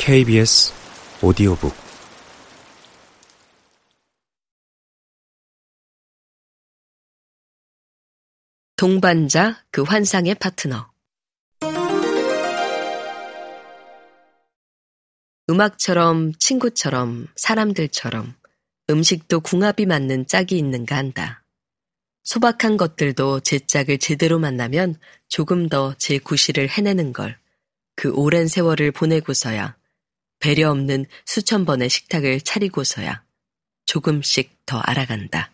KBS 오디오북 동반자, 그 환상의 파트너. 음악처럼, 친구처럼, 사람들처럼 음식도 궁합이 맞는 짝이 있는가 한다. 소박한 것들도 제 짝을 제대로 만나면 조금 더 제 구실을 해내는 걸 그 오랜 세월을 보내고서야 배려 없는 수천 번의 식탁을 차리고서야 조금씩 더 알아간다.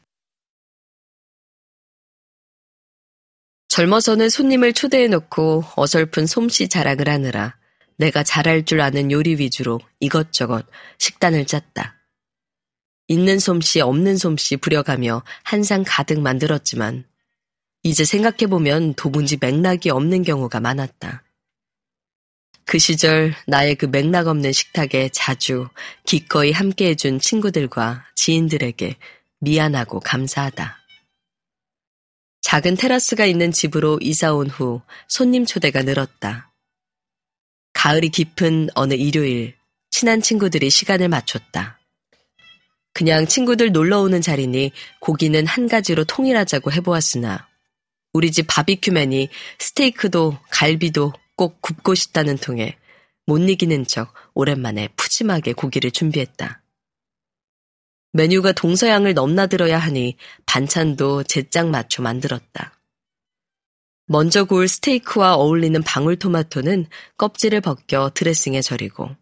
젊어서는 손님을 초대해놓고 어설픈 솜씨 자랑을 하느라 내가 잘할 줄 아는 요리 위주로 이것저것 식단을 짰다. 있는 솜씨 없는 솜씨 부려가며 한 상 가득 만들었지만 이제 생각해보면 도무지 맥락이 없는 경우가 많았다. 그 시절 나의 그 맥락 없는 식탁에 자주 기꺼이 함께해준 친구들과 지인들에게 미안하고 감사하다. 작은 테라스가 있는 집으로 이사온 후 손님 초대가 늘었다. 가을이 깊은 어느 일요일, 친한 친구들이 시간을 맞췄다. 그냥 친구들 놀러오는 자리니 고기는 한 가지로 통일하자고 해보았으나 우리 집 바비큐맨이 스테이크도 갈비도 꼭 굽고 싶다는 통에 못 이기는 척 오랜만에 푸짐하게 고기를 준비했다. 메뉴가 동서양을 넘나들어야 하니 반찬도 제 짝 맞춰 만들었다. 먼저 구울 스테이크와 어울리는 방울토마토는 껍질을 벗겨 드레싱에 절이고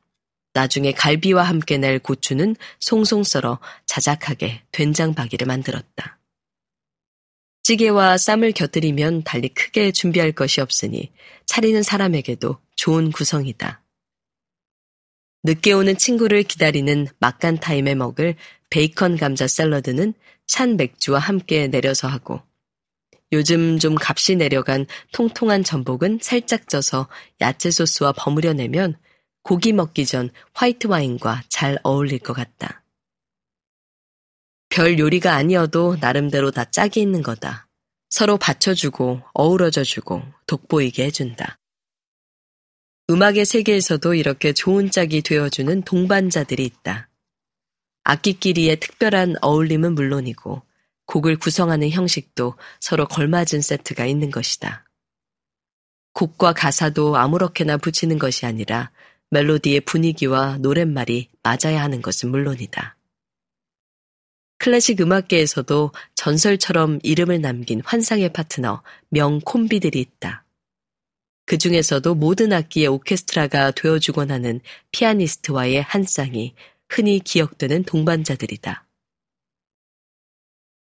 나중에 갈비와 함께 낼 고추는 송송 썰어 자작하게 된장박이를 만들었다. 찌개와 쌈을 곁들이면 달리 크게 준비할 것이 없으니 차리는 사람에게도 좋은 구성이다. 늦게 오는 친구를 기다리는 막간 타임에 먹을 베이컨 감자 샐러드는 찬 맥주와 함께 내려서 하고 요즘 좀 값이 내려간 통통한 전복은 살짝 쪄서 야채 소스와 버무려내면 고기 먹기 전 화이트 와인과 잘 어울릴 것 같다. 별 요리가 아니어도 나름대로 다 짝이 있는 거다. 서로 받쳐주고 어우러져주고 돋보이게 해준다. 음악의 세계에서도 이렇게 좋은 짝이 되어주는 동반자들이 있다. 악기끼리의 특별한 어울림은 물론이고 곡을 구성하는 형식도 서로 걸맞은 세트가 있는 것이다. 곡과 가사도 아무렇게나 붙이는 것이 아니라 멜로디의 분위기와 노랫말이 맞아야 하는 것은 물론이다. 클래식 음악계에서도 전설처럼 이름을 남긴 환상의 파트너, 명콤비들이 있다. 그 중에서도 모든 악기의 오케스트라가 되어주곤 하는 피아니스트와의 한 쌍이 흔히 기억되는 동반자들이다.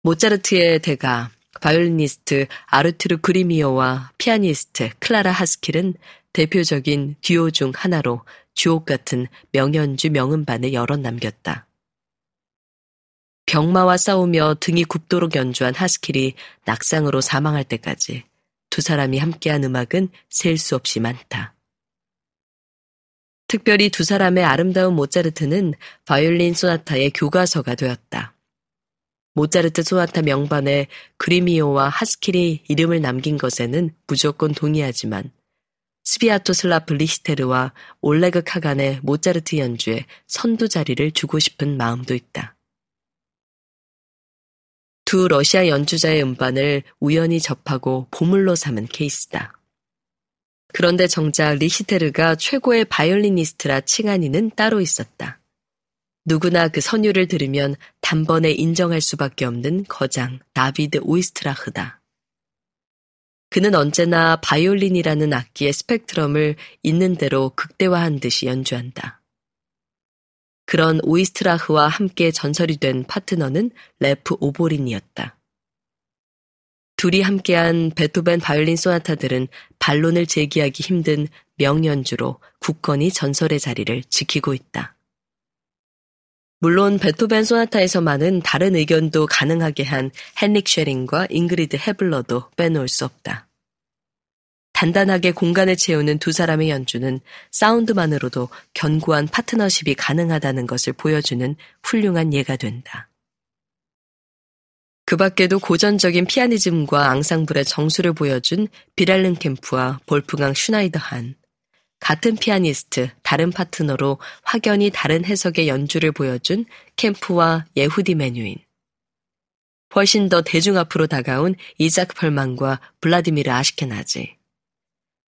모차르트의 대가, 바이올리니스트 아르투르 그리미오와 피아니스트 클라라 하스킬은 대표적인 듀오 중 하나로 주옥 같은 명연주 명음반을 여럿 남겼다. 병마와 싸우며 등이 굽도록 연주한 하스킬이 낙상으로 사망할 때까지 두 사람이 함께한 음악은 셀 수 없이 많다. 특별히 두 사람의 아름다운 모차르트는 바이올린 소나타의 교과서가 되었다. 모차르트 소나타 명반에 그리미오와 하스킬이 이름을 남긴 것에는 무조건 동의하지만 스비아토슬라프 리히테르와 올레그 카간의 모차르트 연주에 선두 자리를 주고 싶은 마음도 있다. 두 러시아 연주자의 음반을 우연히 접하고 보물로 삼은 케이스다. 그런데 정작 리히테르가 최고의 바이올리니스트라 칭한 이는 따로 있었다. 누구나 그 선율을 들으면 단번에 인정할 수밖에 없는 거장 다비드 오이스트라흐다. 그는 언제나 바이올린이라는 악기의 스펙트럼을 있는 대로 극대화한 듯이 연주한다. 그런 오이스트라흐와 함께 전설이 된 파트너는 레프 오보린이었다. 둘이 함께한 베토벤 바이올린 소나타들은 반론을 제기하기 힘든 명연주로 굳건히 전설의 자리를 지키고 있다. 물론 베토벤 소나타에서만은 다른 의견도 가능하게 한 헨릭 쉐링과 잉그리드 헤블러도 빼놓을 수 없다. 단단하게 공간을 채우는 두 사람의 연주는 사운드만으로도 견고한 파트너십이 가능하다는 것을 보여주는 훌륭한 예가 된다. 그 밖에도 고전적인 피아니즘과 앙상블의 정수를 보여준 비랄렌캠프와 볼프강 슈나이더한, 같은 피아니스트, 다른 파트너로 확연히 다른 해석의 연주를 보여준 캠프와 예후디 메뉴인. 훨씬 더 대중 앞으로 다가온 이삭 펄만과 블라디미르 아시케나지.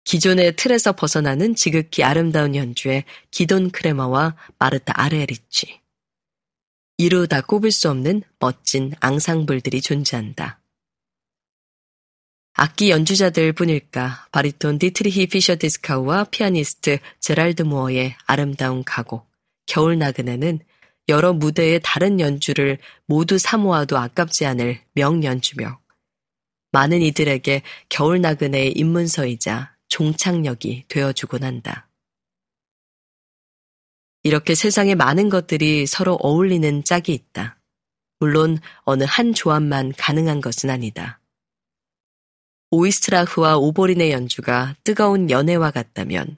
기존의 틀에서 벗어나는 지극히 아름다운 연주의 기돈 크레머와 마르타 아르에리치. 이루다 꼽을 수 없는 멋진 앙상블들이 존재한다. 악기 연주자들 뿐일까 바리톤 디트리히 피셔 디스카우와 피아니스트 제랄드 무어의 아름다운 가곡 겨울 나그네는 여러 무대의 다른 연주를 모두 사모아도 아깝지 않을 명연주며 많은 이들에게 겨울 나그네의 입문서이자 종착역이 되어주곤 한다. 이렇게 세상의 많은 것들이 서로 어울리는 짝이 있다. 물론 어느 한 조합만 가능한 것은 아니다. 오이스트라흐와 오보린의 연주가 뜨거운 연애와 같다면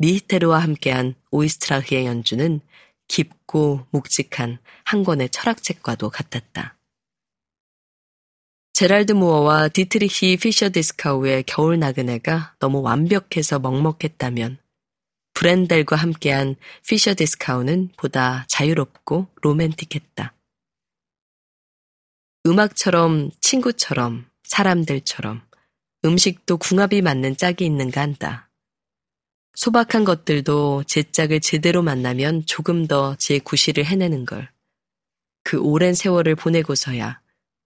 니히테르와 함께한 오이스트라흐의 연주는 깊고 묵직한 한 권의 철학책과도 같았다. 제랄드 무어와 디트리히 피셔 디스카우의 겨울 나그네가 너무 완벽해서 먹먹했다면 브렌델과 함께한 피셔 디스카우는 보다 자유롭고 로맨틱했다. 음악처럼 친구처럼 사람들처럼 음식도 궁합이 맞는 짝이 있는가 한다. 소박한 것들도 제 짝을 제대로 만나면 조금 더 제 구실을 해내는 걸. 그 오랜 세월을 보내고서야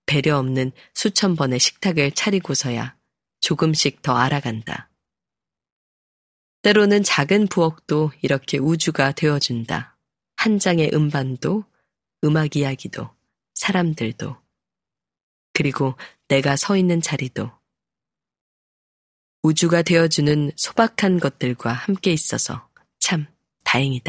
배려 없는 수천 번의 식탁을 차리고서야 조금씩 더 알아간다. 때로는 작은 부엌도 이렇게 우주가 되어준다. 한 장의 음반도, 음악 이야기도, 사람들도, 그리고 내가 서 있는 자리도. 우주가 되어주는 소박한 것들과 함께 있어서 참 다행이다.